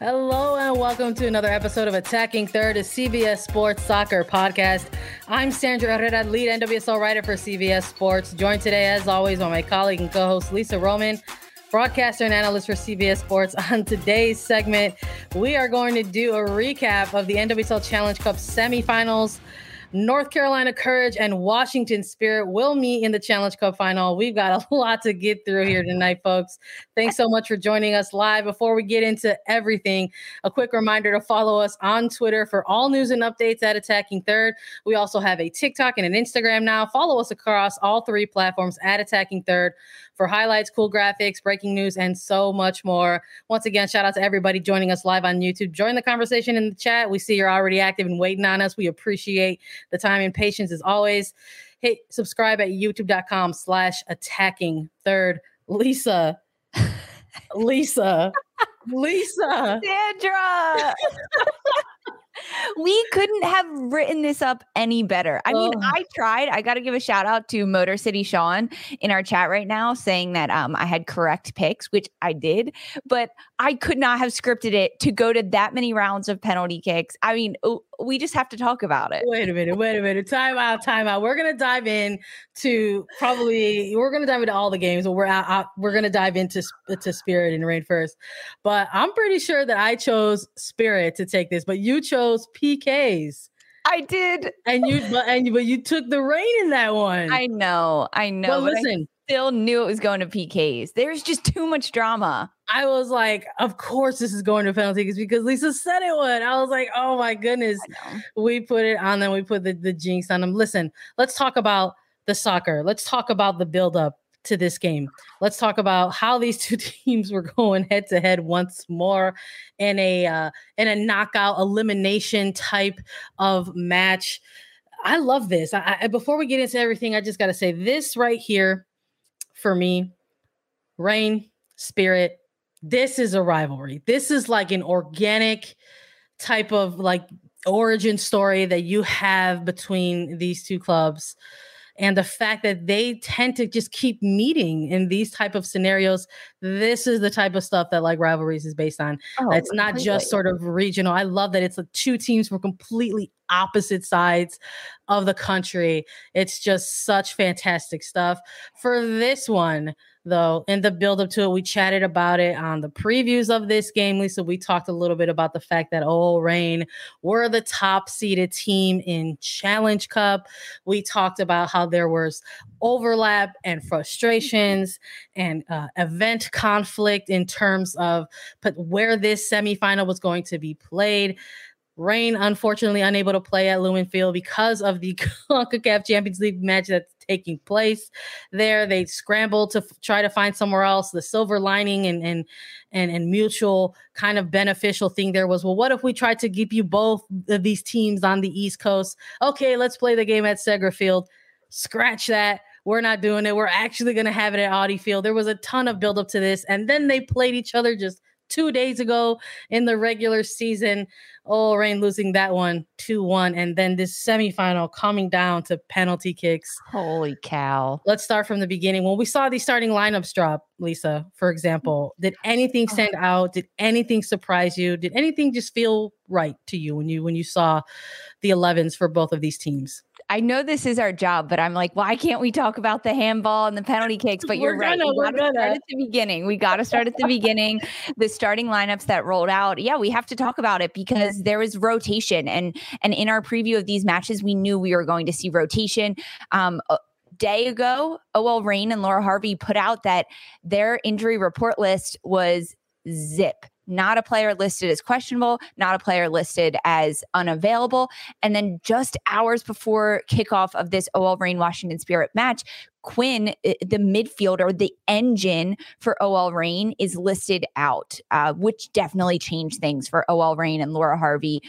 Hello and welcome to another episode of Attacking Third, a CBS Sports Soccer podcast. I'm Sandra Herrera, lead NWSL writer for CBS Sports. Joined today, as always, by my colleague and co-host Lisa Roman, broadcaster and analyst for CBS Sports. On today's segment, we are going to do a recap of the NWSL Challenge Cup semifinals. North Carolina Courage and Washington Spirit will meet in the Challenge Cup final. We've got a lot to get through here tonight, folks. Thanks so much for joining us live. Before we get into everything, a quick reminder to follow us on Twitter for all news and updates at Attacking Third. We also have a TikTok and an Instagram now. Follow us across all three platforms at Attacking Third for highlights, cool graphics, breaking news, and so much more. Once again, shout out to everybody joining us live on YouTube. Join the conversation in the chat. We see you're already active and waiting on us. We appreciate the time and patience as always. Hit subscribe at YouTube.com/Attacking Third. Lisa. Sandra. We couldn't have written this up any better. I mean, I tried. I got to give a shout out to Motor City Sean in our chat right now saying that I had correct picks, which I did, but I could not have scripted it to go to that many rounds of penalty kicks. I mean, we just have to talk about it. Wait a minute. Time out. We're going to dive in to all the games, but we're going to dive into Spirit and Reign first. But I'm pretty sure that I chose Spirit to take this, but you chose PKs. I did. But you took the Reign in that one. I know. Well, listen. Still knew it was going to PKs. There's just too much drama. I was like, of course this is going to penalty kicks because Lisa said it would. I was like, oh my goodness. We put it on them. We put the jinx on them. Listen, let's talk about the soccer. Let's talk about the buildup to this game. Let's talk about how these two teams were going head to head once more in a knockout elimination type of match. I love this. Before we get into everything, I just got to say this right here. For me, Reign, Spirit, this is a rivalry. This is like an organic type of like origin story that you have between these two clubs. And the fact that they tend to just keep meeting in these type of scenarios, this is the type of stuff that like rivalries is based on. It's not just sort of regional. I love that it's like two teams from completely opposite sides of the country. It's just such fantastic stuff. For this one, though, in the build-up to it, we chatted about it on the previews of this game, Lisa. We talked a little bit about the fact that OL Reign were the top-seeded team in Challenge Cup. We talked about how there was overlap and frustrations and event conflict in terms of where this semifinal was going to be played. Reign, unfortunately, unable to play at Lumen Field because of the Concacaf Champions League match that's taking place there. They scrambled to try to find somewhere else. The silver lining and mutual kind of beneficial thing there was, well, what if we tried to keep you both of these teams on the East Coast? Okay, let's play the game at Segra Field. Scratch that. We're not doing it. We're actually going to have it at Audi Field. There was a ton of buildup to this, and then they played each other just 2 days ago in the regular season. OL Reign losing that one 2-1, and then this semifinal coming down to penalty kicks. Holy cow. Let's start from the beginning. When we saw these starting lineups drop, Lisa, for example, did anything stand out? Did anything surprise you? Did anything just feel right to you when you saw the 11s for both of these teams? I know this is our job, but I'm like, why can't we talk about the handball and the penalty kicks? But you're right. We got to start at the beginning. The starting lineups that rolled out. Yeah, we have to talk about it because there was rotation. And in our preview of these matches, we knew we were going to see rotation. Day ago, OL Reign and Laura Harvey put out that their injury report list was zip. Not a player listed as questionable, not a player listed as unavailable. And then just hours before kickoff of this OL Reign Washington Spirit match, Quinn, the midfielder, the engine for OL Reign, is listed out, which definitely changed things for OL Reign and Laura Harvey.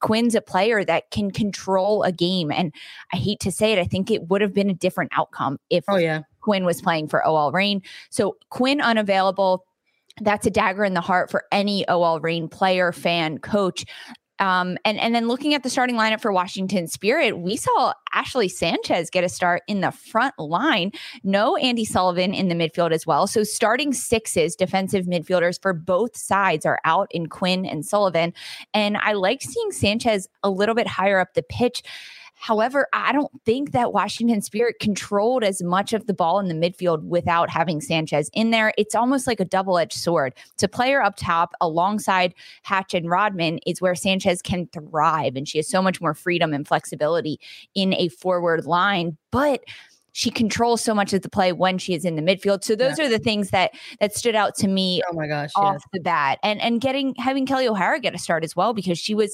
Quinn's a player that can control a game. And I hate to say it, I think it would have been a different outcome if Quinn was playing for OL Reign. So Quinn unavailable, that's a dagger in the heart for any OL Reign player, fan, coach. And then looking at the starting lineup for Washington Spirit, we saw Ashley Sanchez get a start in the front line. No Andy Sullivan in the midfield as well. So starting sixes, defensive midfielders for both sides are out in Quinn and Sullivan. And I like seeing Sanchez a little bit higher up the pitch. However, I don't think that Washington Spirit controlled as much of the ball in the midfield without having Sanchez in there. It's almost like a double-edged sword. To player up top alongside Hatch and Rodman is where Sanchez can thrive, and she has so much more freedom and flexibility in a forward line. But she controls so much of the play when she is in the midfield. So those are the things that stood out to me the bat. And having Kelly O'Hara get a start as well, because she went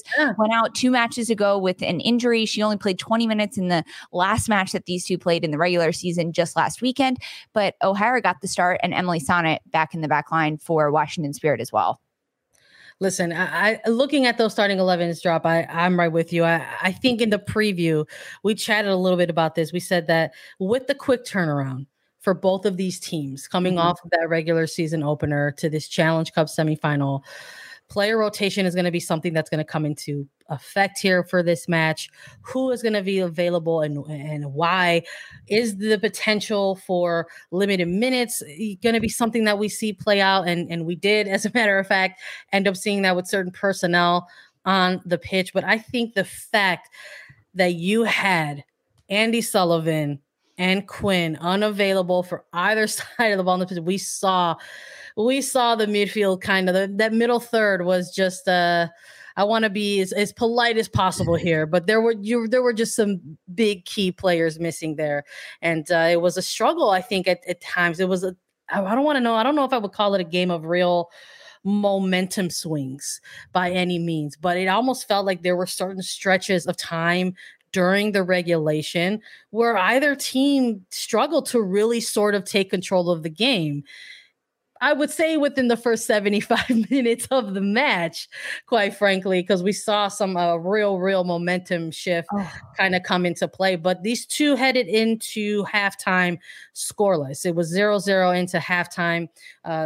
out 2 matches ago with an injury. She only played 20 minutes in the last match that these two played in the regular season just last weekend. But O'Hara got the start, and Emily Sonnet back in the back line for Washington Spirit as well. Listen, I looking at those starting 11s drop, I'm right with you. I think in the preview, we chatted a little bit about this. We said that with the quick turnaround for both of these teams coming off of that regular season opener to this Challenge Cup semifinal, player rotation is going to be something that's going to come into effect here for this match. Who is going to be available and why? Is the potential for limited minutes going to be something that we see play out? And we did, as a matter of fact, end up seeing that with certain personnel on the pitch. But I think the fact that you had Andy Sullivan and Quinn unavailable for either side of the ball, we saw the midfield kind of that middle third was just I want to be as polite as possible here, but there were just some big key players missing there, and it was a struggle. I think at times it was I don't know if I would call it a game of real momentum swings by any means, but it almost felt like there were certain stretches of time during the regulation where either team struggled to really sort of take control of the game. I would say within the first 75 minutes of the match, quite frankly, because we saw some real momentum shift kind of come into play. But these two headed into halftime scoreless. It was 0-0 into halftime.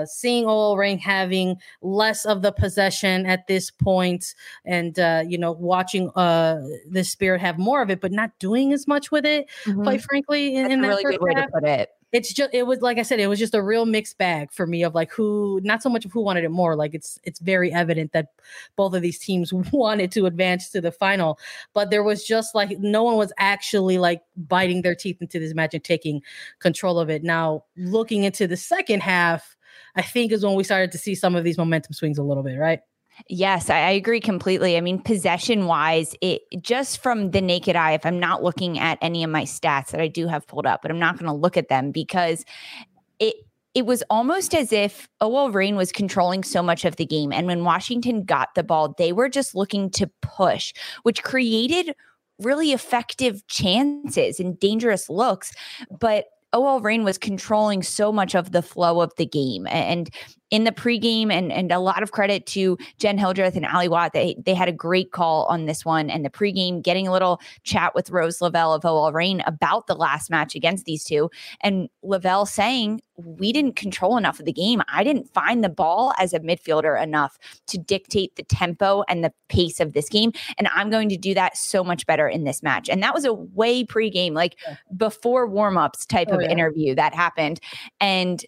Seeing OL Reign having less of the possession at this point and, watching the Spirit have more of it, but not doing as much with it, quite frankly. That's a really good way to put it. It was just a real mixed bag for me of like who, not so much of who wanted it more. Like it's very evident that both of these teams wanted to advance to the final, but there was just like, no one was actually like biting their teeth into this match and taking control of it. Now, looking into the second half, I think is when we started to see some of these momentum swings a little bit, right? Yes, I agree completely. I mean, possession-wise, it just from the naked eye, if I'm not looking at any of my stats that I do have pulled up, but I'm not going to look at them because it was almost as if OL Reign was controlling so much of the game. And when Washington got the ball, they were just looking to push, which created really effective chances and dangerous looks. But OL Reign was controlling so much of the flow of the game. And in the pregame, and a lot of credit to Jen Hildreth and Ali Watt, they had a great call on this one. And the pregame, getting a little chat with Rose Lavelle of OL Reign about the last match against these two. And Lavelle saying, we didn't control enough of the game. I didn't find the ball as a midfielder enough to dictate the tempo and the pace of this game. And I'm going to do that so much better in this match. And that was a way pregame, like before warmups type of interview that happened. And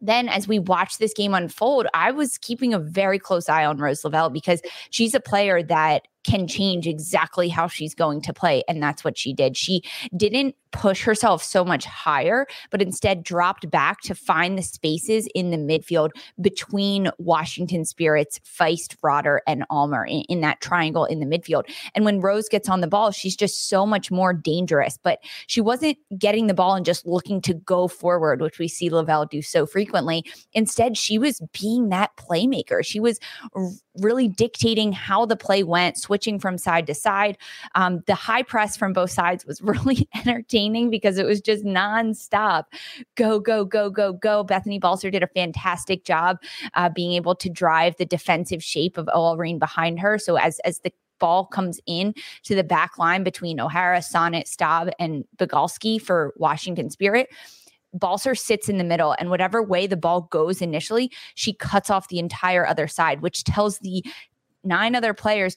then as we watched this game unfold, I was keeping a very close eye on Rose Lavelle because she's a player that can change exactly how she's going to play. And that's what she did. She didn't push herself so much higher, but instead dropped back to find the spaces in the midfield between Washington Spirit's Feist, Rotter, and Almer in that triangle in the midfield. And when Rose gets on the ball, she's just so much more dangerous, but she wasn't getting the ball and just looking to go forward, which we see Lavelle do so frequently. Instead, she was being that playmaker. She was really dictating how the play went, switching from side to side. The high press from both sides was really entertaining. entertaining because it was just nonstop. Go, go, go, go, go. Bethany Balser did a fantastic job being able to drive the defensive shape of OL Reign behind her. So as the ball comes in to the back line between O'Hara, Sonnet, Staub, and Bogalski for Washington Spirit, Balser sits in the middle, and whatever way the ball goes initially, she cuts off the entire other side, which tells the 10 other players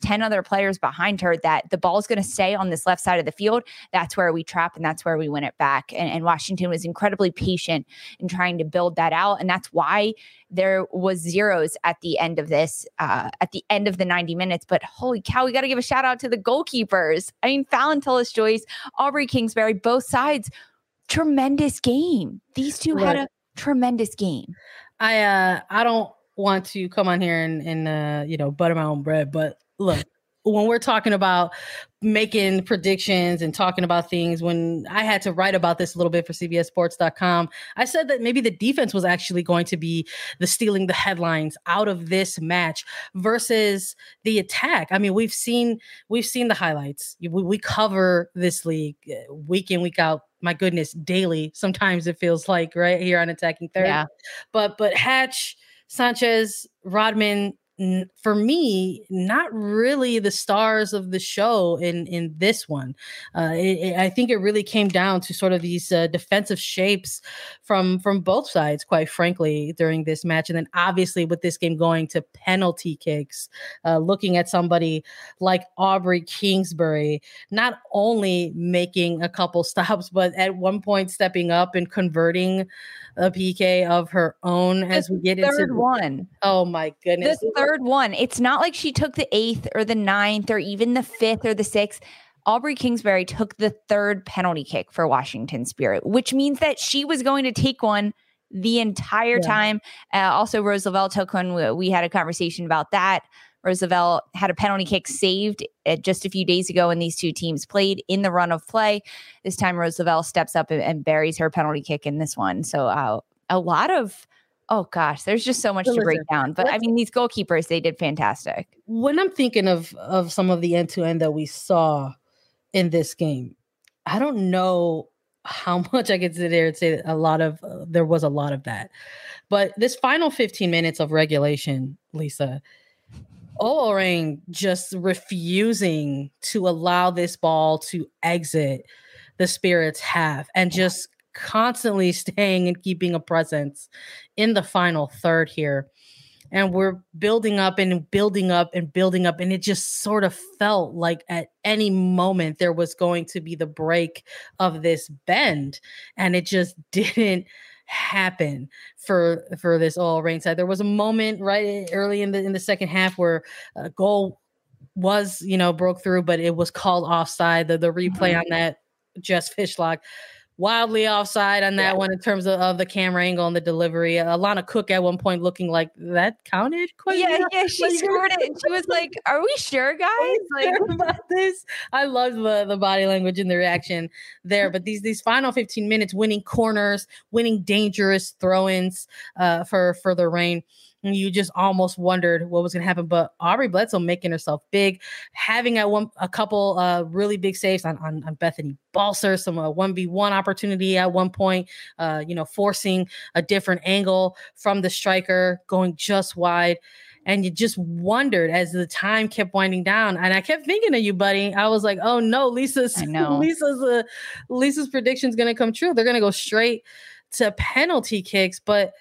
behind her that the ball is going to stay on this left side of the field. That's where we trap, and that's where we win it back. And Washington was incredibly patient in trying to build that out. And that's why there was zeros at the end of this, at the end of the 90 minutes. But holy cow, we got to give a shout out to the goalkeepers. I mean, Fallon Tullis-Joyce, Aubrey Kingsbury, both sides. Tremendous game. These two had a tremendous game. I don't want to come on here and butter my own bread, but look, when we're talking about making predictions and talking about things, when I had to write about this a little bit for CBSSports.com, I said that maybe the defense was actually going to be stealing the headlines out of this match versus the attack. I mean, we've seen the highlights. We cover this league week in, week out. My goodness, daily. Sometimes it feels like right here on Attacking Third. Yeah. But Hatch, Sanchez, Rodman, for me, not really the stars of the show in this one. I think it really came down to sort of these defensive shapes from both sides, quite frankly, during this match. And then obviously with this game going to penalty kicks, looking at somebody like Aubrey Kingsbury, not only making a couple stops, but at one point stepping up and converting a PK of her own as we get into the third one. Oh my goodness. The third one. It's not like she took the 8th or the 9th or even the 5th or the 6th. Aubrey Kingsbury took the third penalty kick for Washington Spirit, which means that she was going to take one the entire time. Also, Rose Lavelle took one. We had a conversation about that. Rose Lavelle had a penalty kick saved just a few days ago when these two teams played in the run of play. This time, Rose Lavelle steps up and buries her penalty kick in this one. So a lot of... Oh, gosh, there's just so much to break down. But, I mean, these goalkeepers, they did fantastic. When I'm thinking of some of the end-to-end that we saw in this game, I don't know how much I could sit there and say that there was a lot of that. But this final 15 minutes of regulation, Lisa, OL Reign just refusing to allow this ball to exit the Spirit's half and just constantly staying and keeping a presence in the final third here. And we're building up and building up and building up. And it just sort of felt like at any moment there was going to be the break of this bend. And it just didn't happen for this OL Reign side. There was a moment right early in the second half where a goal was, broke through, but it was called offside. The replay on that, Jess Fishlock, wildly offside on that one in terms of the camera angle and the delivery. Alana Cook at one point looking like, that counted? She scored it. And she was like, are we sure, guys? Sure about this? I loved the body language and the reaction there. But these final 15 minutes, winning corners, winning dangerous throw-ins for the Reign. And you just almost wondered what was going to happen. But Aubrey Bledsoe making herself big, having a couple really big saves on Bethany Balser, some 1v1 opportunity at one point, forcing a different angle from the striker, going just wide. And you just wondered as the time kept winding down. And I kept thinking of you, buddy. I was like, oh, no, Lisa's prediction is going to come true. They're going to go straight to penalty kicks. But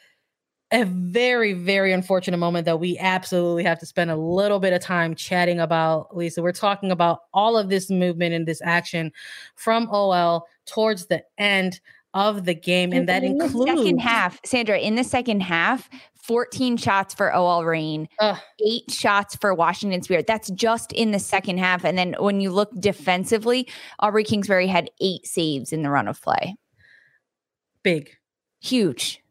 a very, very unfortunate moment that we absolutely have to spend a little bit of time chatting about, Lisa. We're talking about all of this movement and this action from OL towards the end of the game. And that includes second half, Sandra, in the second half, 14 shots for OL Reign, 8 shots for Washington Spirit. That's just in the second half. And then when you look defensively, Aubrey Kingsbury had 8 saves in the run of play. Big. Huge.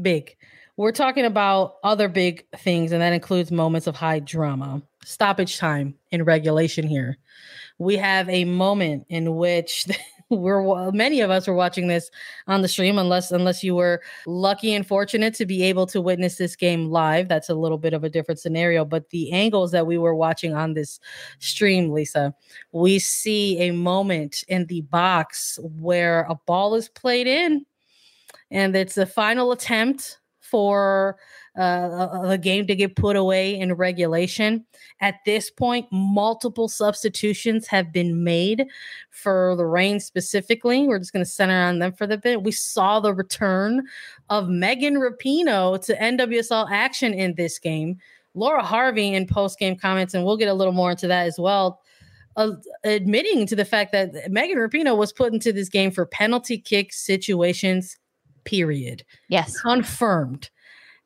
Big. We're talking about other big things, and that includes moments of high drama. Stoppage time in regulation here. We have a moment in which many of us were watching this on the stream, unless you were lucky and fortunate to be able to witness this game live. That's a little bit of a different scenario, but the angles that we were watching on this stream, Lisa, we see a moment in the box where a ball is played in, and it's the final attempt for a game to get put away in regulation. At this point, multiple substitutions have been made for the Reign specifically. We're just going to center on them for the bit. We saw the return of Megan Rapinoe to NWSL action in this game. Laura Harvey in post-game comments, and we'll get a little more into that as well, admitting to the fact that Megan Rapinoe was put into this game for penalty kick situations, period. Yes. Confirmed.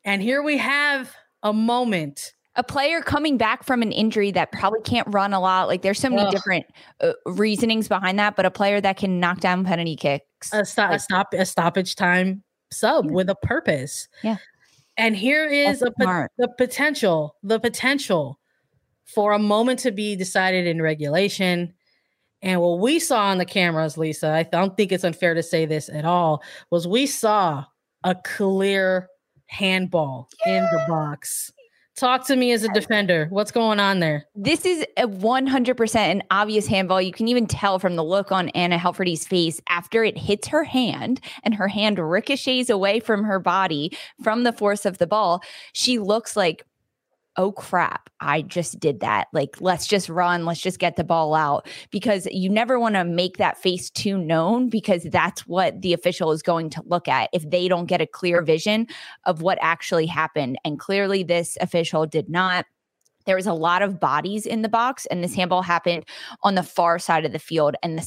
And here we have a moment. A player coming back from an injury that probably can't run a lot. Like, there's so many different reasonings behind that, but a player that can knock down penalty kicks. A stoppage time sub with a purpose. Yeah. And here is the potential for a moment to be decided in regulation. And what we saw on the cameras, Lisa, I don't think it's unfair to say this at all, was we saw a clear handball in the box. Talk to me as a defender. What's going on there? This is a 100% an obvious handball. You can even tell from the look on Anna Helferty's face after it hits her hand and her hand ricochets away from her body from the force of the ball. She looks like, oh crap, I just did that. Like, let's just run. Let's just get the ball out, because you never want to make that face too known, because that's what the official is going to look at if they don't get a clear vision of what actually happened. And clearly this official did not. There was a lot of bodies in the box, and this handball happened on the far side of the field. And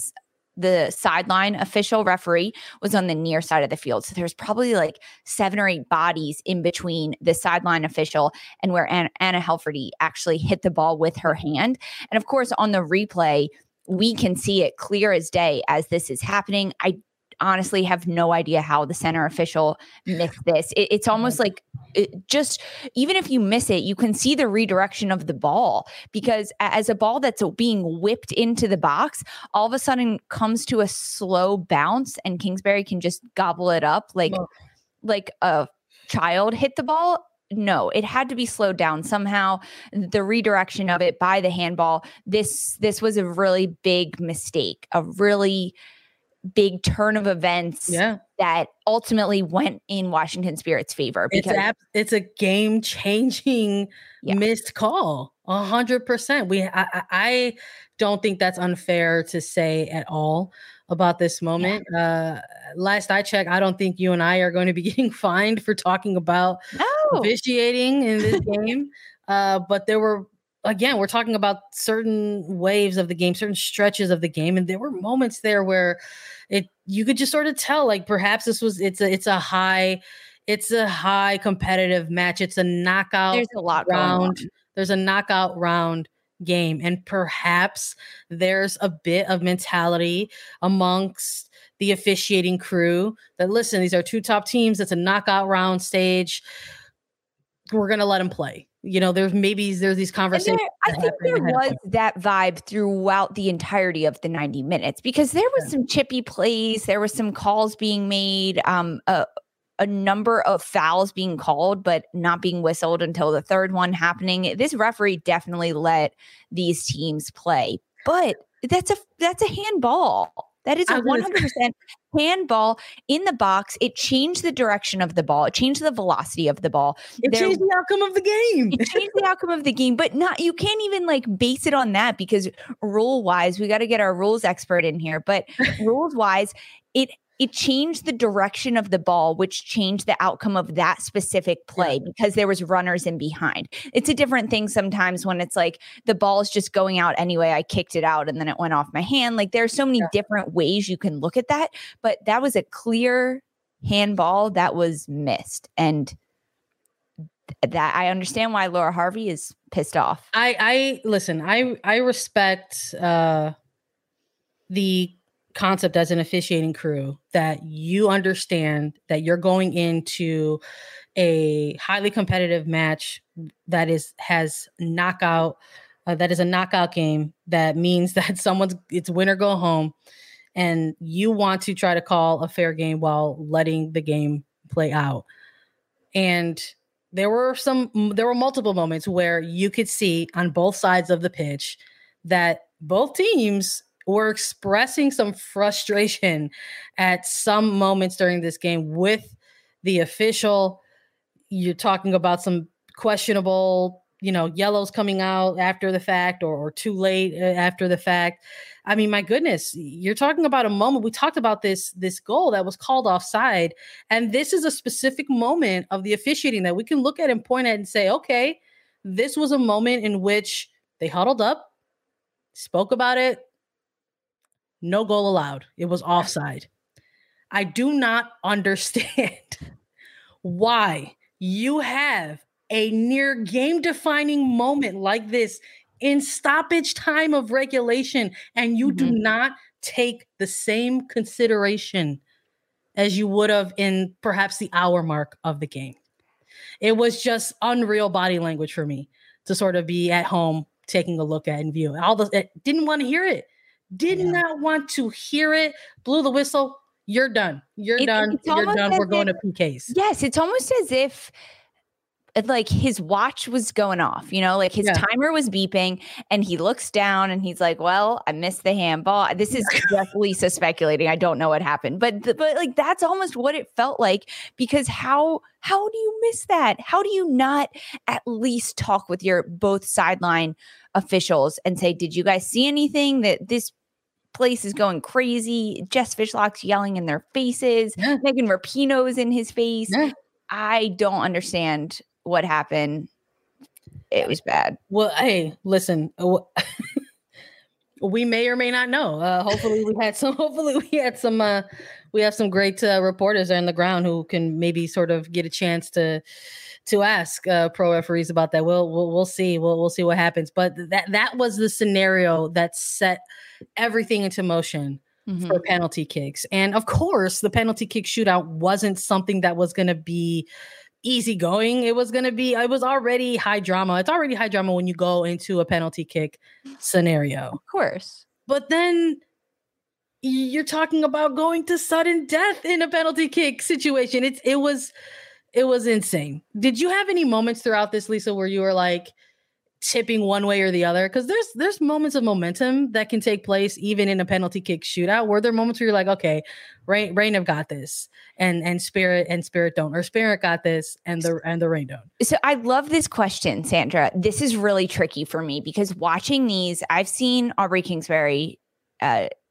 the sideline official referee was on the near side of the field. So there's probably like 7 or 8 bodies in between the sideline official and where Anna Helferty actually hit the ball with her hand. And of course, on the replay, we can see it clear as day as this is happening. I honestly have no idea how the center official missed this. It's almost like even if you miss it, you can see the redirection of the ball, because as a ball that's being whipped into the box, all of a sudden comes to a slow bounce and Kingsbury can just gobble it up like a child hit the ball. No, it had to be slowed down somehow. The redirection of it by the handball. This was a really big mistake, a really big turn of events that ultimately went in Washington Spirit's favor. Because it's a game-changing missed call, 100%. I don't think that's unfair to say at all about this moment. Yeah. Last I checked, I don't think you and I are going to be getting fined for talking about officiating in this game. But there were, again, we're talking about certain waves of the game, certain stretches of the game, and there were moments there where you could just sort of tell, like, perhaps this was it's a high competitive match. It's a knockout. There's a lot round. There's a knockout round game, and perhaps there's a bit of mentality amongst the officiating crew that, listen, these are two top teams. It's a knockout round stage. We're gonna let them play. You know, there's these conversations. I think there was that vibe throughout the entirety of the 90 minutes, because there was some chippy plays. There were some calls being made, a number of fouls being called, but not being whistled until the third one happening. This referee definitely let these teams play, but that's a handball. That is a 100% handball in the box. It changed the direction of the ball. It changed the velocity of the ball. It changed the outcome of the game. It changed the outcome of the game, but you can't even base it on that, because rule-wise, we got to get our rules expert in here, but rules-wise, it changed the direction of the ball, which changed the outcome of that specific play because there was runners in behind. It's a different thing sometimes when it's like the ball is just going out anyway. I kicked it out and then it went off my hand. Like, there are so many different ways you can look at that, but that was a clear handball that was missed. And that I understand why Laura Harvey is pissed off. I respect the concept as an officiating crew that you understand that you're going into a highly competitive match that is a knockout game. That means that it's win or go home. and you want to try to call a fair game while letting the game play out. And there were multiple moments where you could see on both sides of the pitch that both teams were expressing some frustration at some moments during this game with the official. You're talking about some questionable, yellows coming out after the fact or too late after the fact. I mean, my goodness, you're talking about a moment. We talked about this goal that was called offside. And this is a specific moment of the officiating that we can look at and point at and say, okay, this was a moment in which they huddled up, spoke about it, no goal allowed. It was offside. I do not understand why you have a near game-defining moment like this in stoppage time of regulation, and you do not take the same consideration as you would have in perhaps the hour mark of the game. It was just unreal body language for me to sort of be at home taking a look at and view. I didn't want to hear it. Did not want to hear it. Blew the whistle. You're done. You're done. We're going to PKs. Yes, it's almost as if like his watch was going off, like his timer was beeping, and he looks down and he's like, well, I missed the handball. This is just Lisa speculating. I don't know what happened, but like, that's almost what it felt like, because how do you miss that? How do you not at least talk with your both sideline officials and say, did you guys see anything that this place is going crazy? Jess Fishlock's yelling in their faces. Megan Rapinoe's in his face. I don't understand what happened. It was bad. Well, hey, listen, we may or may not know. Hopefully we have some great reporters on the ground who can maybe sort of get a chance to ask pro referees about that. We'll see. We'll see what happens. But that was the scenario that set everything into motion for penalty kicks. And of course, the penalty kick shootout wasn't something that was going to be easygoing. It was already high drama. It's already high drama when you go into a penalty kick scenario. Of course. But then you're talking about going to sudden death in a penalty kick situation. It was insane. Did you have any moments throughout this, Lisa, where you were like tipping one way or the other? Because there's moments of momentum that can take place even in a penalty kick shootout. Were there moments where you're like, okay, Reign have got this, and Spirit don't, or Spirit got this and the Reign don't? So I love this question, Sandra. This is really tricky for me, because watching these, I've seen Aubrey Kingsbury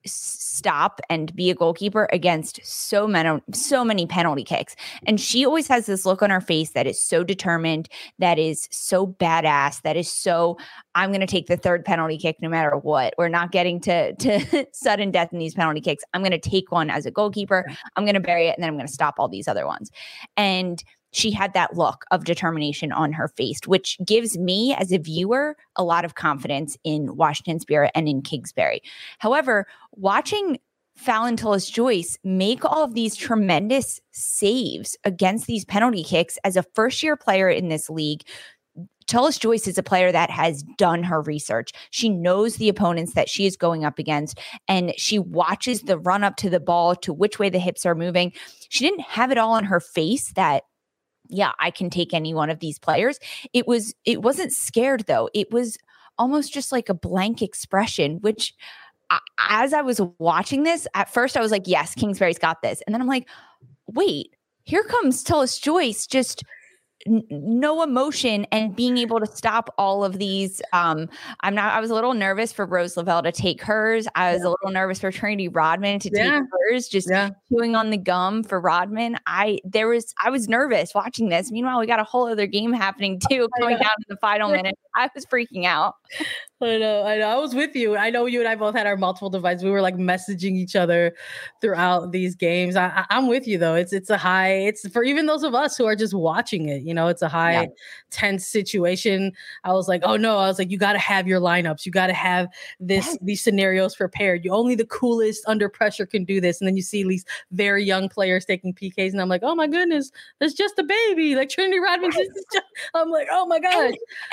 stop and be a goalkeeper against so many penalty kicks, and she always has this look on her face that is so determined, that is so badass, that is so, I'm going to take the third penalty kick no matter what. We're not getting to sudden death in these penalty kicks. I'm going to take one as a goalkeeper. I'm going to bury it, and then I'm going to stop all these other ones. And she had that look of determination on her face, which gives me as a viewer a lot of confidence in Washington Spirit and in Kingsbury. However, watching Fallon Tullis-Joyce make all of these tremendous saves against these penalty kicks as a first-year player in this league, Tullis-Joyce is a player that has done her research. She knows the opponents that she is going up against, and she watches the run-up to the ball, to which way the hips are moving. She didn't have it all on her face that, yeah, I can take any one of these players. It wasn't scared though. It was almost just like a blank expression, which as I was watching this, at first I was like, yes, Kingsbury's got this. And then I'm like, wait, here comes Tullis-Joyce, just no emotion and being able to stop all of these. I was a little nervous for Rose Lavelle to take hers. I was a little nervous for Trinity Rodman to take hers, just chewing on the gum for Rodman. I was nervous watching this. Meanwhile, we got a whole other game happening too, going down to the final minute. I was freaking out. I know. I was with you. I know you and I both had our multiple devices. We were like messaging each other throughout these games. I'm with you though. It's a high, it's for even those of us who are just watching it, it's a high tense situation. I was like, oh no. I was like, you got to have your lineups. You got to have these scenarios prepared. Only the coolest under pressure can do this. And then you see these very young players taking PKs. And I'm like, oh my goodness, that's just a baby. Like Trinity Rodman. I'm like, oh my gosh.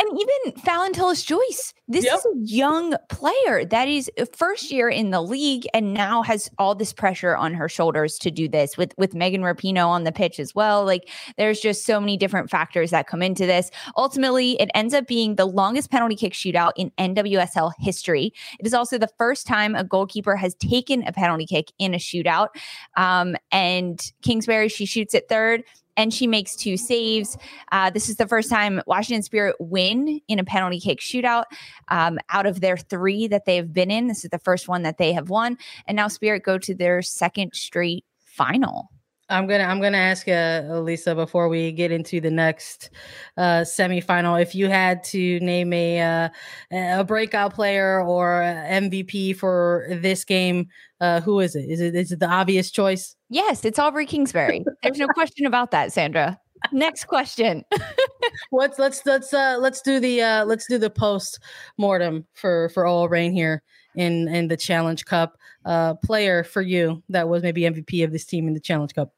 And even Fallon Tullis-Joyce, this She's a young player that is first year in the league and now has all this pressure on her shoulders to do this with Megan Rapinoe on the pitch as well. Like, there's just so many different factors that come into this. Ultimately, it ends up being the longest penalty kick shootout in NWSL history. It is also the first time a goalkeeper has taken a penalty kick in a shootout. And Kingsbury, she shoots at third. And she makes two saves. This is the first time Washington Spirit win in a penalty kick shootout out of their three that they have been in. This is the first one that they have won. And now Spirit go to their second straight final. I'm gonna ask Lisa before we get into the next semifinal. If you had to name a breakout player or MVP for this game, who is it? Is it the obvious choice? Yes, it's Aubrey Kingsbury. There's no question about that, Sandra. Next question. let's do the post mortem for OL Reign here in the Challenge Cup. Player for you that was maybe MVP of this team in the Challenge Cup.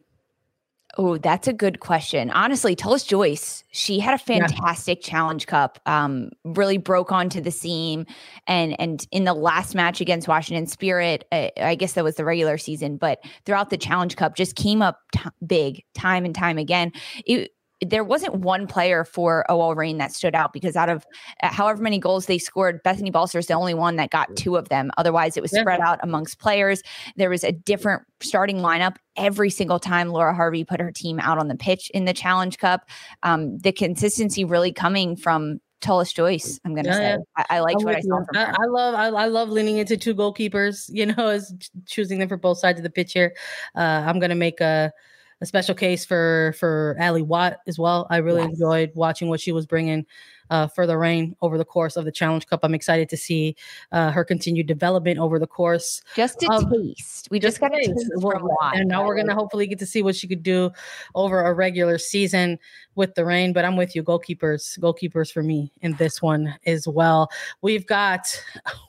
Oh, that's a good question. Honestly, Tullis-Joyce, she had a fantastic Challenge Cup, really broke onto the scene. And in the last match against Washington Spirit, I guess that was the regular season, but throughout the Challenge Cup just came up big time and time again. There wasn't one player for OL Reign that stood out because out of however many goals they scored, Bethany Balser is the only one that got two of them. Otherwise, it was spread out amongst players. There was a different starting lineup every single time Laura Harvey put her team out on the pitch in the Challenge Cup. The consistency really coming from Tullis-Joyce, I'm gonna say. I liked what I saw from her. I love leaning into two goalkeepers. You know, is choosing them for both sides of the pitch here. I'm gonna make a special case for Allie Watt as well. I really enjoyed watching what she was bringing for the Reign over the course of the Challenge Cup. I'm excited to see her continued development over the course. Just a taste. We just got a taste from Watt. And now we're going to hopefully get to see what she could do over a regular season with the Reign. But I'm with you. Goalkeepers for me in this one as well. We've got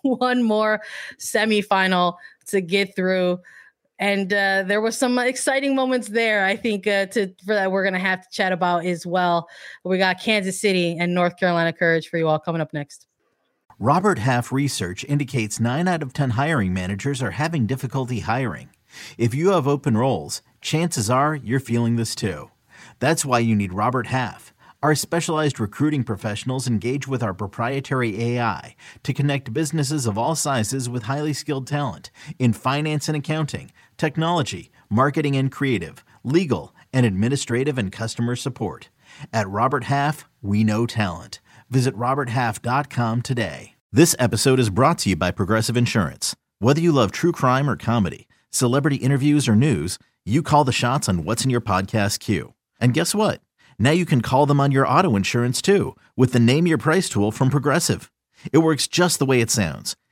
one more semifinal to get through. And there was some exciting moments there, I think, that we're going to have to chat about as well. We got Kansas City and North Carolina Courage for you all coming up next. Robert Half research indicates 9 out of 10 hiring managers are having difficulty hiring. If you have open roles, chances are you're feeling this too. That's why you need Robert Half. Our specialized recruiting professionals engage with our proprietary AI to connect businesses of all sizes with highly skilled talent in finance and accounting, technology, marketing and creative, legal, and administrative and customer support. At Robert Half, we know talent. Visit roberthalf.com today. This episode is brought to you by Progressive Insurance. Whether you love true crime or comedy, celebrity interviews or news, you call the shots on what's in your podcast queue. And guess what? Now you can call them on your auto insurance, too, with the Name Your Price tool from Progressive. It works just the way it sounds.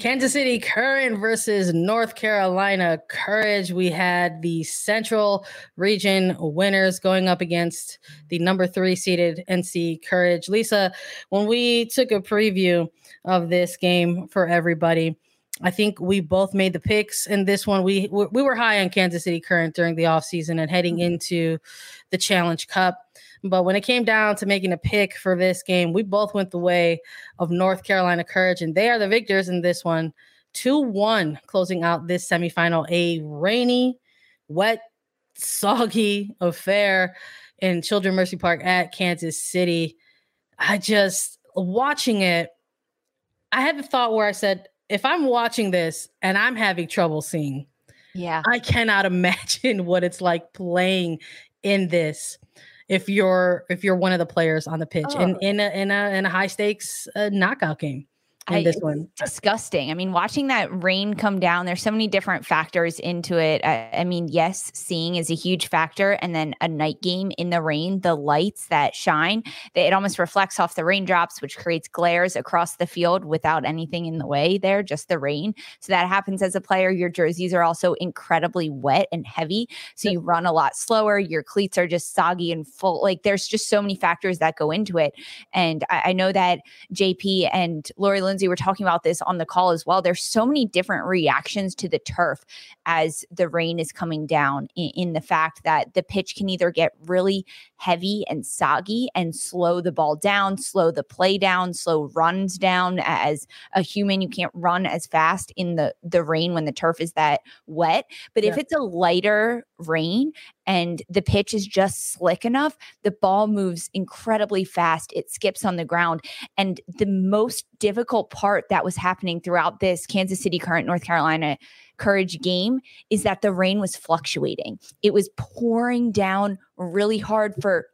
Kansas City Current versus North Carolina Courage. We had the Central Region winners going up against the number 3 seeded NC Courage. Lisa, when we took a preview of this game for everybody, I think we both made the picks in this one. We were high on Kansas City Current during the offseason and heading into the Challenge Cup. But when it came down to making a pick for this game, we both went the way of North Carolina Courage, and they are the victors in this one. 2-1 closing out this semifinal, a rainy, wet, soggy affair in Children's Mercy Park at Kansas City. I just, watching it, I had the thought where I said, if I'm watching this and I'm having trouble seeing, I cannot imagine what it's like playing in this. If you're one of the players on the pitch in a high stakes knockout game It's disgusting. I mean, watching that rain come down, there's so many different factors into it. I mean, yes, seeing is a huge factor. And then a night game in the rain, the lights that shine, it almost reflects off the raindrops, which creates glares across the field without anything in the way there, just the rain. So that happens as a player. Your jerseys are also incredibly wet and heavy. So you run a lot slower. Your cleats are just soggy and full. Like, there's just so many factors that go into it. And I know that JP and Lori Lindsay were talking about this on the call as well. There's so many different reactions to the turf as the rain is coming down, in the fact that the pitch can either get really heavy and soggy and slow the ball down, slow the play down, slow runs down. As a human, you can't run as fast in the rain when the turf is that wet. But if it's a lighter rain and the pitch is just slick enough, the ball moves incredibly fast. It skips on the ground. And the most difficult part that was happening throughout this Kansas City Current, North Carolina Courage game is that the rain was fluctuating. It was pouring down really hard for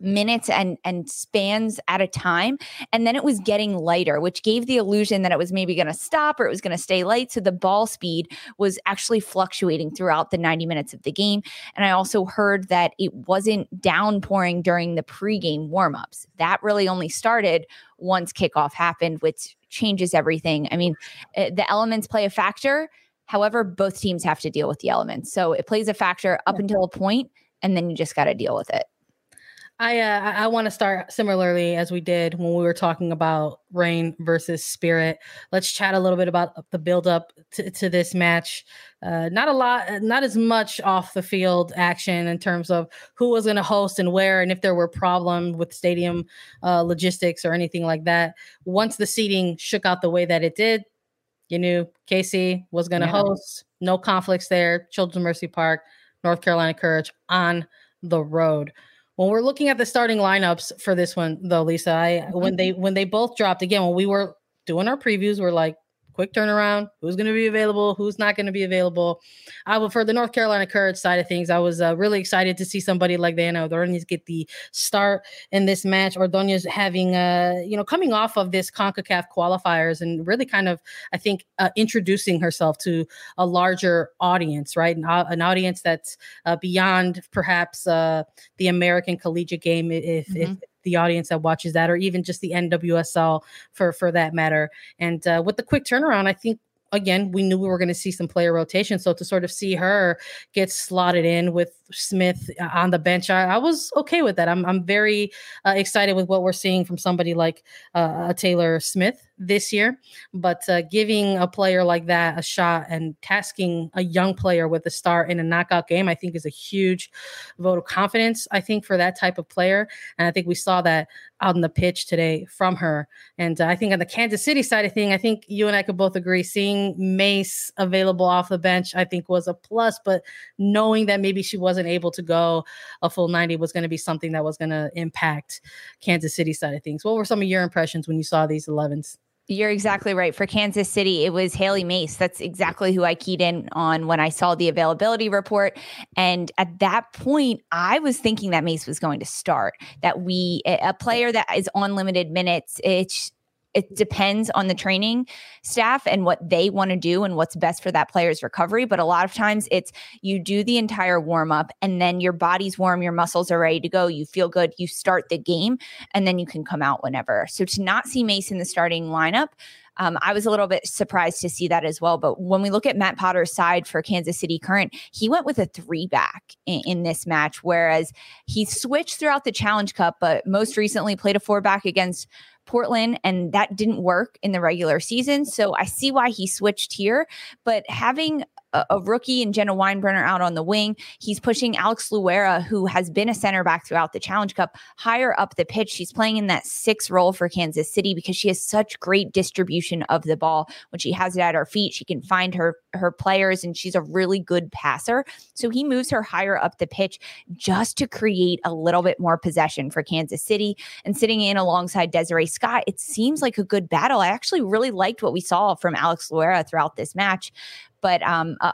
minutes and spans at a time. And then it was getting lighter, which gave the illusion that it was maybe going to stop or it was going to stay light. So the ball speed was actually fluctuating throughout the 90 minutes of the game. And I also heard that it wasn't downpouring during the pregame warmups. That really only started once kickoff happened, which changes everything. I mean, the elements play a factor. However, both teams have to deal with the elements. So it plays a factor up until a point, and then you just got to deal with it. I want to start similarly as we did when we were talking about rain versus spirit. Let's chat a little bit about the buildup to this match. Not a lot, not as much off the field action in terms of who was going to host and where, and if there were problems with stadium logistics or anything like that. Once the seating shook out the way that it did, you knew KC was going to host. No conflicts there. Children's Mercy Park, North Carolina Courage on the road. When we're looking at the starting lineups for this one, though, Lisa, when they both dropped, again, when we were doing our previews, we're like, quick turnaround, who's going to be available, who's not going to be available. For the North Carolina Courage side of things, I was really excited to see somebody like Diana Ordonez get the start in this match. Ordonez having, coming off of this Concacaf qualifiers and really kind of, I think, introducing herself to a larger audience, right? An audience that's beyond perhaps the American collegiate game, if the audience that watches that, or even just the NWSL for that matter. And with the quick turnaround, I think, again, we knew we were going to see some player rotation. So to sort of see her get slotted in with Smith on the bench, I was okay with that. I'm very excited with what we're seeing from somebody like Taylor Smith this year. But giving a player like that a shot and tasking a young player with a start in a knockout game, I think is a huge vote of confidence, I think, for that type of player. And I think we saw that out on the pitch today from her. And I think on the Kansas City side of thing, I think you and I could both agree seeing Mace available off the bench, I think, was a plus. But knowing that maybe she wasn't able to go a full 90 was going to be something that was going to impact Kansas City side of things. What were some of your impressions when you saw these 11s? You're exactly right. For Kansas City, it was Haley Mace. That's exactly who I keyed in on when I saw the availability report. And at that point, I was thinking that Mace was going to start, that a player that is on limited minutes, it depends on the training staff and what they want to do and what's best for that player's recovery. But a lot of times it's you do the entire warm up and then your body's warm, your muscles are ready to go. You feel good. You start the game and then you can come out whenever. So to not see Mace in the starting lineup, I was a little bit surprised to see that as well. But when we look at Matt Potter's side for Kansas City Current, he went with a 3-back in this match, whereas he switched throughout the Challenge Cup, but most recently played a 4-back against Portland, and that didn't work in the regular season. So I see why he switched here. But having a rookie and Jenna Weinbrenner out on the wing, he's pushing Alex Loera, who has been a center back throughout the Challenge Cup, higher up the pitch. She's playing in that 6 role for Kansas City because she has such great distribution of the ball. When she has it at her feet, she can find her players, and she's a really good passer. So he moves her higher up the pitch just to create a little bit more possession for Kansas City. And sitting in alongside Desiree Scott, it seems like a good battle. I actually really liked what we saw from Alex Loera throughout this match. But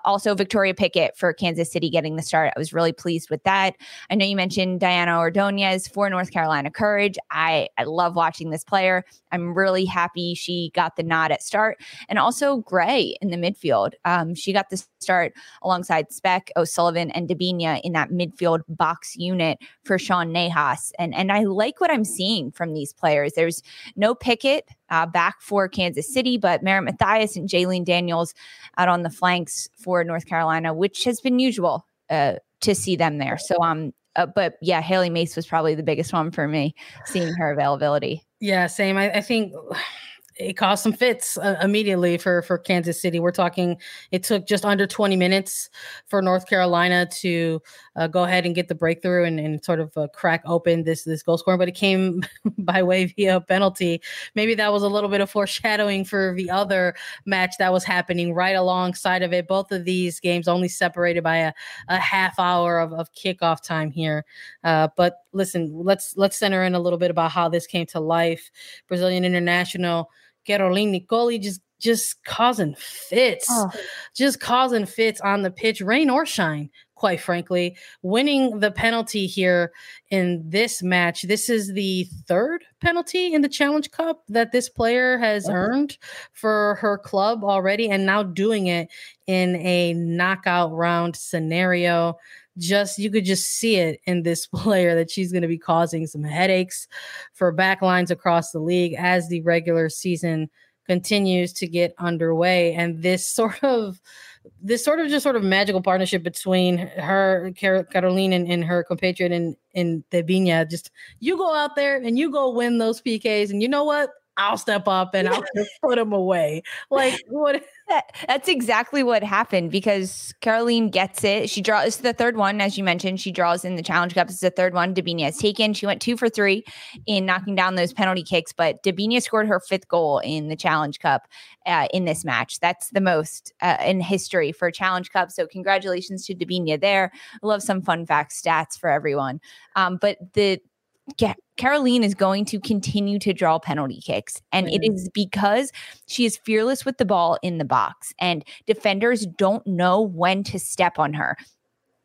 also Victoria Pickett for Kansas City getting the start. I was really pleased with that. I know you mentioned Diana Ordonez for North Carolina Courage. I love watching this player. I'm really happy she got the nod at start. And also Gray in the midfield. She got the start alongside Speck, O'Sullivan, and Debinha in that midfield box unit for Sean Nahas. And I like what I'm seeing from these players. There's no Pickett back for Kansas City, but Merritt Mathias and Jaylene Daniels out on the flanks for North Carolina, which has been usual to see them there. So, but yeah, Haley Mace was probably the biggest one for me, seeing her availability. Yeah, same. I think it caused some fits immediately for Kansas City. We're talking, it took just under 20 minutes for North Carolina to go ahead and get the breakthrough and sort of crack open this goal scoring, but it came by way via penalty. Maybe that was a little bit of foreshadowing for the other match that was happening right alongside of it. Both of these games only separated by a half hour of kickoff time here. But listen, let's center in a little bit about how this came to life. Brazilian international Caroline Nicoli just causing fits, just causing fits on the pitch, rain or shine, quite frankly, winning the penalty here in this match. This is the third penalty in the Challenge Cup that this player has earned for her club already, and now doing it in a knockout round scenario. You could just see it in this player that she's going to be causing some headaches for backlines across the league as the regular season continues to get underway. And this sort of magical partnership between her, Caroline, and her compatriot in Debinha, just you go out there and you go win those PKs, and you know what? I'll step up and I'll just put them away. Like what? That's exactly what happened, because Caroline gets it. She draws the third one, as you mentioned. She draws in the Challenge Cup. It's the third one Debinha has taken. She went 2 for 3 in knocking down those penalty kicks, but Debinha scored her 5th goal in the Challenge Cup in this match. That's the most in history for a Challenge Cup. So congratulations to Debinha there. I love some fun fact stats for everyone. But Caroline is going to continue to draw penalty kicks, and it is because she is fearless with the ball in the box, and defenders don't know when to step on her.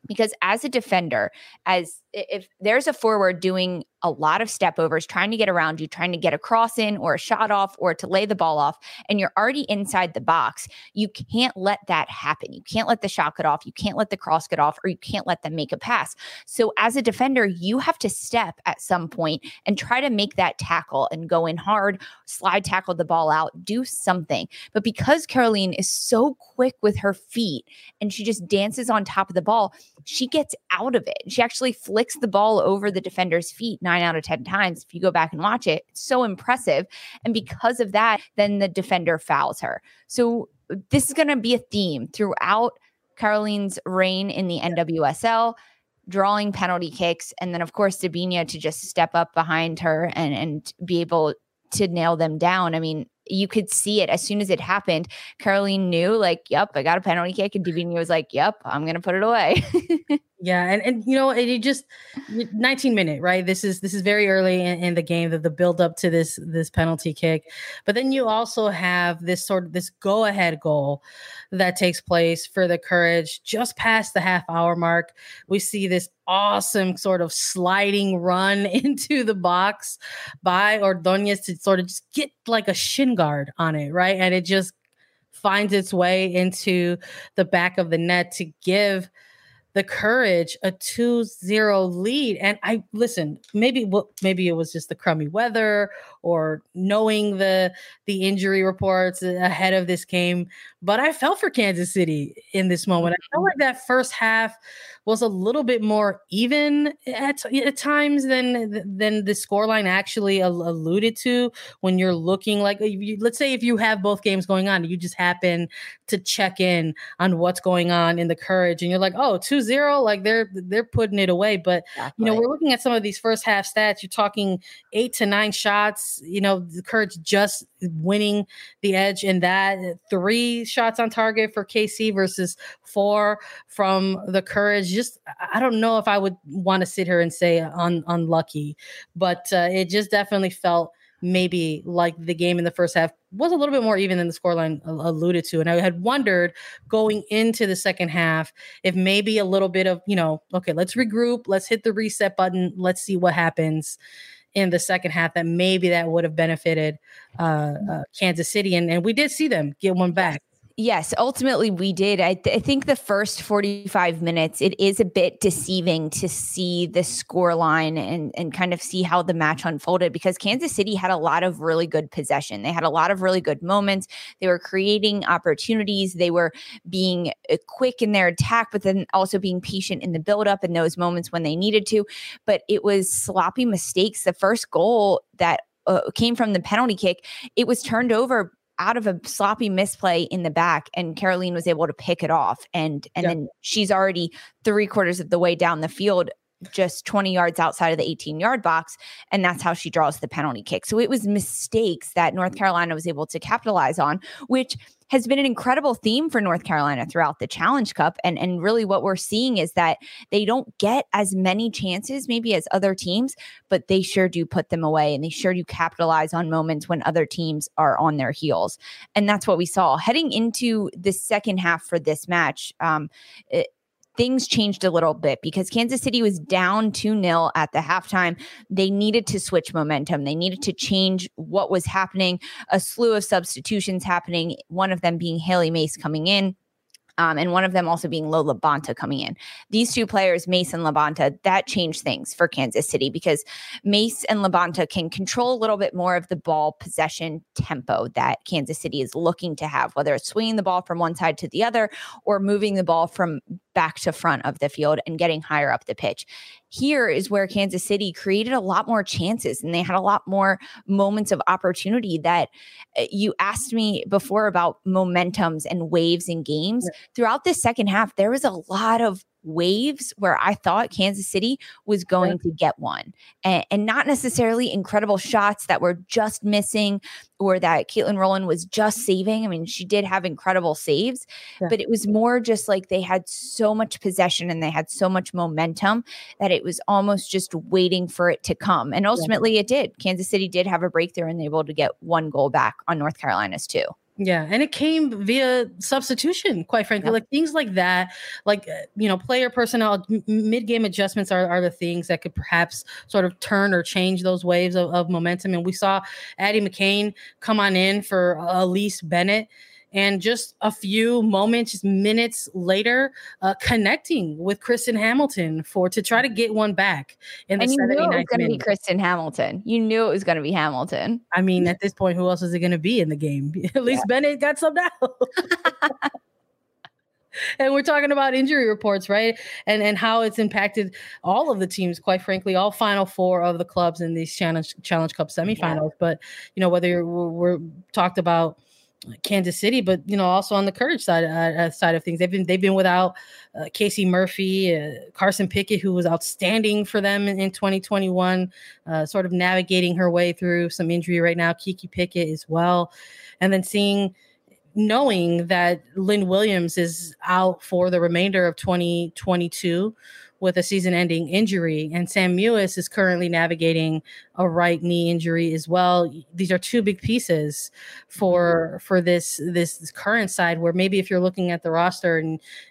Because as a defender, as if there's a forward doing a lot of step overs, trying to get around you, trying to get a cross in or a shot off or to lay the ball off, and you're already inside the box, you can't let that happen. You can't let the shot get off. You can't let the cross get off, or you can't let them make a pass. So as a defender, you have to step at some point and try to make that tackle and go in hard, slide tackle the ball out, do something. But because Caroline is so quick with her feet and she just dances on top of the ball, she gets out of it. She actually flicks the ball over the defender's feet 9 out of 10 times. If you go back and watch it, it's so impressive. And because of that, then the defender fouls her. So this is going to be a theme throughout Caroline's reign in the NWSL, drawing penalty kicks. And then, of course, Debinha to just step up behind her and be able to nail them down. I mean, you could see it as soon as it happened. Caroline knew, like, yep, I got a penalty kick. And Debinha was like, yep, I'm going to put it away. Yeah. And you know, it just 19-minute, right? This is very early in the game, that the build up to this penalty kick. But then you also have this go ahead goal that takes place for the Courage just past the half hour mark. We see this awesome sort of sliding run into the box by Ordonez to sort of just get like a shin guard on it, right? And it just finds its way into the back of the net to give the Courage a 2-0 lead. And I listen, maybe it was just the crummy weather or knowing the injury reports ahead of this game, but I felt for Kansas City in this moment. I felt like that first half was a little bit more even at times than the scoreline actually alluded to. When you're looking, like, let's say if you have both games going on, you just happen to check in on what's going on in the Courage, and you're like, oh, 2-0, like they're putting it away. But exactly. You know, we're looking at some of these first half stats. You're talking 8 to 9 shots. You know, the Courage just winning the edge in that. 3 shots on target for KC versus 4 from the Courage. Just, I don't know if I would want to sit here and say unlucky, but it just definitely felt maybe like the game in the first half was a little bit more even than the scoreline alluded to. And I had wondered going into the second half if maybe a little bit of, you know, okay, let's regroup, let's hit the reset button, let's see what happens in the second half, that maybe that would have benefited Kansas City. And we did see them get one back. Yes, ultimately we did. I think the first 45 minutes, it is a bit deceiving to see the scoreline and kind of see how the match unfolded, because Kansas City had a lot of really good possession. They had a lot of really good moments. They were creating opportunities. They were being quick in their attack, but then also being patient in the buildup in those moments when they needed to. But it was sloppy mistakes. The first goal that came from the penalty kick, it was turned over out of a sloppy misplay in the back, and Caroline was able to pick it off. And yeah, then she's already three quarters of the way down the field, just 20 yards outside of the 18-yard box. And that's how she draws the penalty kick. So it was mistakes that North Carolina was able to capitalize on, which has been an incredible theme for North Carolina throughout the Challenge Cup. And really what we're seeing is that they don't get as many chances maybe as other teams, but they sure do put them away, and they sure do capitalize on moments when other teams are on their heels. And that's what we saw heading into the second half for this match. Things changed a little bit because Kansas City was down 2-0 at the halftime. They needed to switch momentum. They needed to change what was happening. A slew of substitutions happening, one of them being Haley Mace coming in. And one of them also being Lola Bonta coming in. These two players, Mace and Labonta, that changed things for Kansas City because Mace and Labonta can control a little bit more of the ball possession tempo that Kansas City is looking to have, whether it's swinging the ball from one side to the other or moving the ball from back to front of the field and getting higher up the pitch. Here is where Kansas City created a lot more chances, and they had a lot more moments of opportunity. That you asked me before about momentums and waves in games. Yeah. Throughout this second half, there was a lot of waves where I thought Kansas City was going to get one, and not necessarily incredible shots that were just missing or that Caitlin Rowland was just saving. I mean, she did have incredible saves, but it was more just like they had so much possession and they had so much momentum that it was almost just waiting for it to come. And ultimately it did. Kansas City did have a breakthrough and they were able to get one goal back on North Carolina's two. Yeah, and it came via substitution, quite frankly. Like things like that, like, you know, player personnel, mid-game adjustments are the things that could perhaps sort of turn or change those waves of momentum. And we saw Addie McCain come on in for Elise Bennett. And just a few moments, just minutes later, connecting with Kristen Hamilton to try to get one back in the 79th minute. And you knew it was going to be Kristen Hamilton. You knew it was going to be Hamilton. I mean, at this point, who else is it going to be in the game? At least Bennett got subbed out. And we're talking about injury reports, right? And how it's impacted all of the teams, quite frankly, all Final Four of the clubs in these Challenge Cup semifinals. Yeah. But, you know, whether we're talked about Kansas City, but you know, also on the Courage side of things, they've been without Casey Murphy, Carson Pickett, who was outstanding for them in 2021, sort of navigating her way through some injury right now. Kiki Pickett as well, and then knowing that Lynn Williams is out for the remainder of 2022 with a season-ending injury, and Sam Mewis is currently navigating a right knee injury as well. These are two big pieces for this current side, where maybe if you're looking at the roster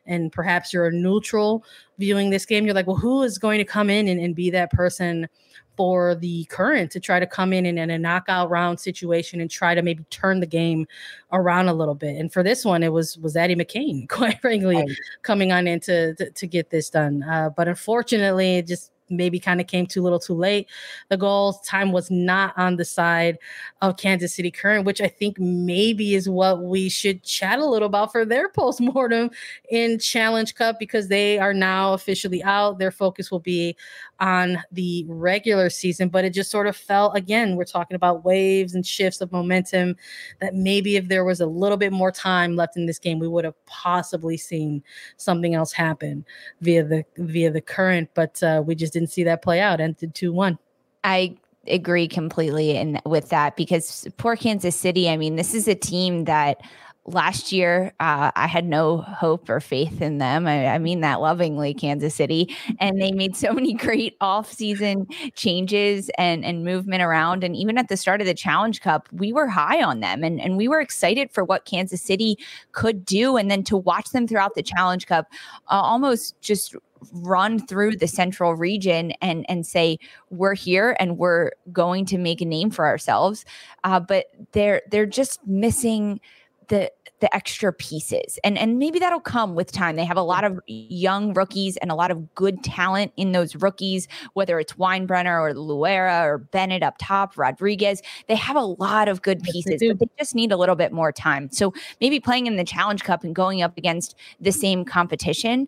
and perhaps you're a neutral viewing this game, you're like, well, who is going to come in and be that person for the Current to try to come in a knockout round situation and try to maybe turn the game around a little bit? And for this one, it was Addie McCain, quite frankly, coming on in to get this done. But unfortunately, it just maybe kind of came too little too late. The goal time was not on the side of Kansas City Current, which I think maybe is what we should chat a little about for their postmortem in Challenge Cup, because they are now officially out. Their focus will be on the regular season, but it just sort of felt, again, we're talking about waves and shifts of momentum, that maybe if there was a little bit more time left in this game, we would have possibly seen something else happen via the Current, but we just didn't see that play out. And 2-1. I agree completely with that, because poor Kansas City, I mean, this is a team that Last year, I had no hope or faith in them. I mean that lovingly, Kansas City. And they made so many great off-season changes and movement around. And even at the start of the Challenge Cup, we were high on them. And we were excited for what Kansas City could do. And then to watch them throughout the Challenge Cup almost just run through the central region and say, we're here and we're going to make a name for ourselves. But they're just missing the extra pieces. And maybe that'll come with time. They have a lot of young rookies and a lot of good talent in those rookies, whether it's Weinbrenner or Loera or Bennett up top, Rodriguez. They have a lot of good pieces, but they just need a little bit more time. So maybe playing in the Challenge Cup and going up against the same competition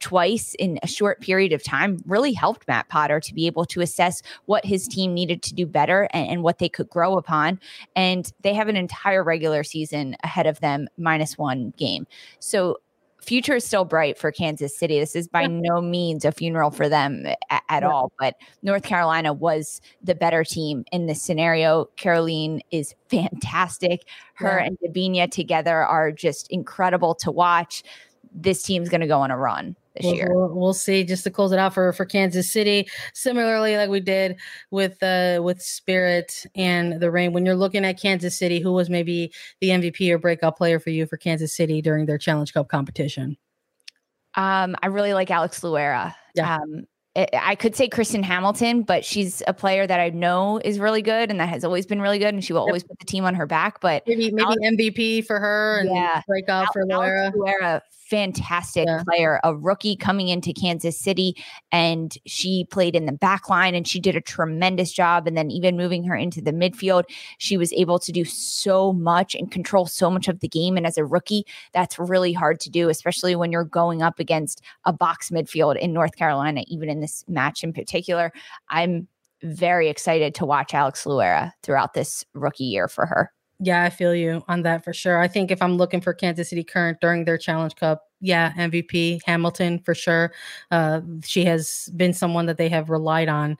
twice in a short period of time really helped Matt Potter to be able to assess what his team needed to do better and what they could grow upon. And they have an entire regular season ahead of them, minus one game. So future is still bright for Kansas City. This is by no means a funeral for them at all. But North Carolina was the better team in this scenario. Caroline is fantastic. Her and Debinha together are just incredible to watch. This team's going to go on a run this year. We'll see. Just to close it out for Kansas City, similarly like we did with Spirit and the Reign, when you're looking at Kansas City, who was maybe the MVP or breakout player for you for Kansas City during their Challenge Cup competition? I really like Alex Loera. Yeah. I could say Kristen Hamilton, but she's a player that I know is really good and that has always been really good, and she will always put the team on her back. But maybe MVP for her and breakout for Loera. Loera, fantastic player, a rookie coming into Kansas City, and she played in the back line and she did a tremendous job. And then even moving her into the midfield, she was able to do so much and control so much of the game. And as a rookie, that's really hard to do, especially when you're going up against a box midfield in North Carolina, even in this match in particular. I'm very excited to watch Alex Loera throughout this rookie year for her. Yeah, I feel you on that for sure. I think if I'm looking for Kansas City Current during their Challenge Cup, MVP Hamilton for sure. She has been someone that they have relied on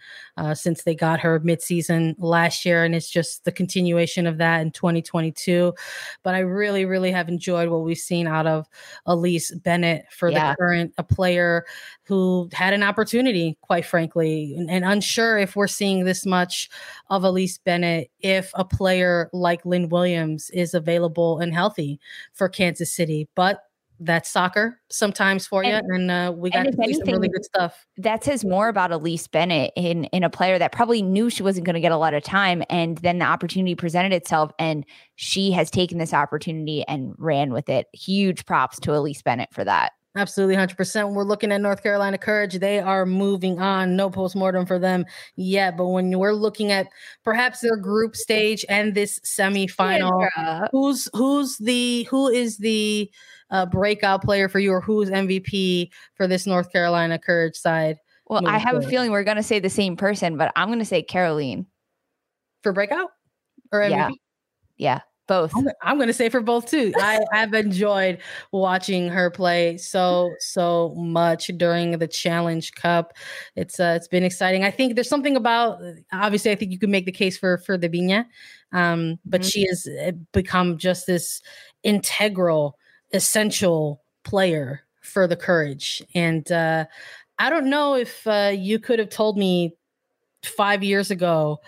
since they got her midseason last year. And it's just the continuation of that in 2022. But I really, really have enjoyed what we've seen out of Elise Bennett for the Current, a player who had an opportunity, quite frankly, and unsure if we're seeing this much of Elise Bennett, if a player like Lynn Williams is available and healthy for Kansas City. But that's soccer sometimes for you. And we got to see some really good stuff. That says more about Elise Bennett in a player that probably knew she wasn't going to get a lot of time. And then the opportunity presented itself and she has taken this opportunity and ran with it. Huge props to Elise Bennett for that. Absolutely, 100%. We're looking at North Carolina Courage. They are moving on. No postmortem for them yet. But when we're looking at perhaps their group stage and this semifinal, Sandra, who is the breakout player for you, or who's MVP for this North Carolina Courage side? Well, I have a feeling we're going to say the same person, but I'm going to say Caroline for breakout or MVP. Yeah. Both. I'm going to say for both too. I've enjoyed watching her play so much during the Challenge Cup. It's been exciting. I think there's something about, obviously I think you can make the case for Debinha, but she has become just this integral, essential player for the Courage. And I don't know if you could have told me 5 years ago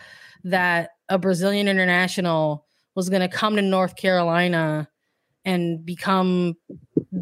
that a Brazilian international was going to come to North Carolina and become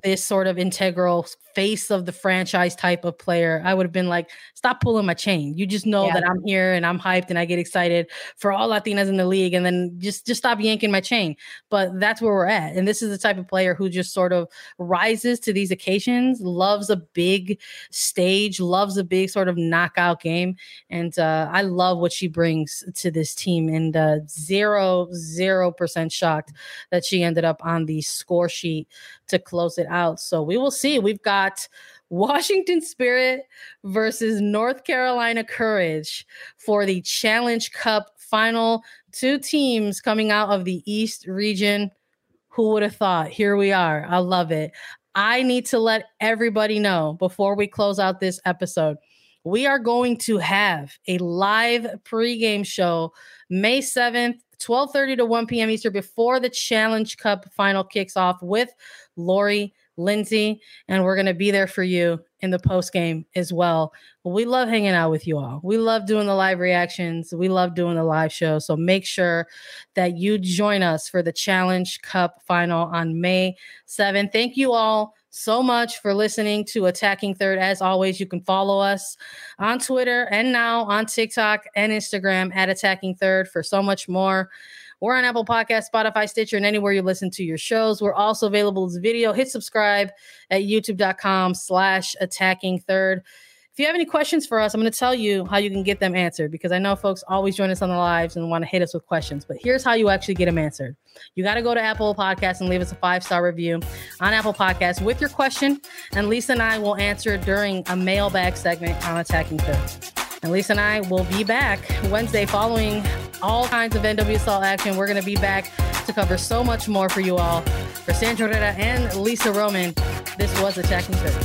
this sort of integral face of the franchise type of player. I would have been like, stop pulling my chain. You just know that I'm here and I'm hyped and I get excited for all Latinas in the league. And then just stop yanking my chain. But that's where we're at. And this is the type of player who just sort of rises to these occasions, loves a big stage, loves a big sort of knockout game. And I love what she brings to this team. And 0% shocked that she ended up on the score sheet to close it out. So we will see. We've got Washington Spirit versus North Carolina Courage for the Challenge Cup final. Two teams coming out of the East region. Who would have thought? Here we are. I love it. I need to let everybody know before we close out this episode, we are going to have a live pregame show May 7th, 12:30 to 1 p.m. Eastern before the Challenge Cup final kicks off with Lori Lindsay. And we're going to be there for you in the post game as well. We love hanging out with you all. We love doing the live reactions. We love doing the live show. So make sure that you join us for the Challenge Cup final on May 7th. Thank you all so much for listening to Attacking Third. As always, you can follow us on Twitter and now on TikTok and Instagram at Attacking Third for so much more. We're on Apple Podcasts, Spotify, Stitcher, and anywhere you listen to your shows. We're also available as video. Hit subscribe at YouTube.com/Attacking Third. If you have any questions for us, I'm going to tell you how you can get them answered, because I know folks always join us on the lives and want to hit us with questions, but here's how you actually get them answered. You got to go to Apple Podcasts and leave us a 5-star review on Apple Podcasts with your question, and Lisa and I will answer it during a mailbag segment on Attacking Third. And Lisa and I will be back Wednesday following all kinds of NWSL action. We're going to be back to cover so much more for you all. For Sandra Herrera and Lisa Roman, this was Attacking Third.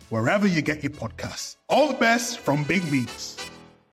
wherever you get your podcasts. All the best from Big Meats.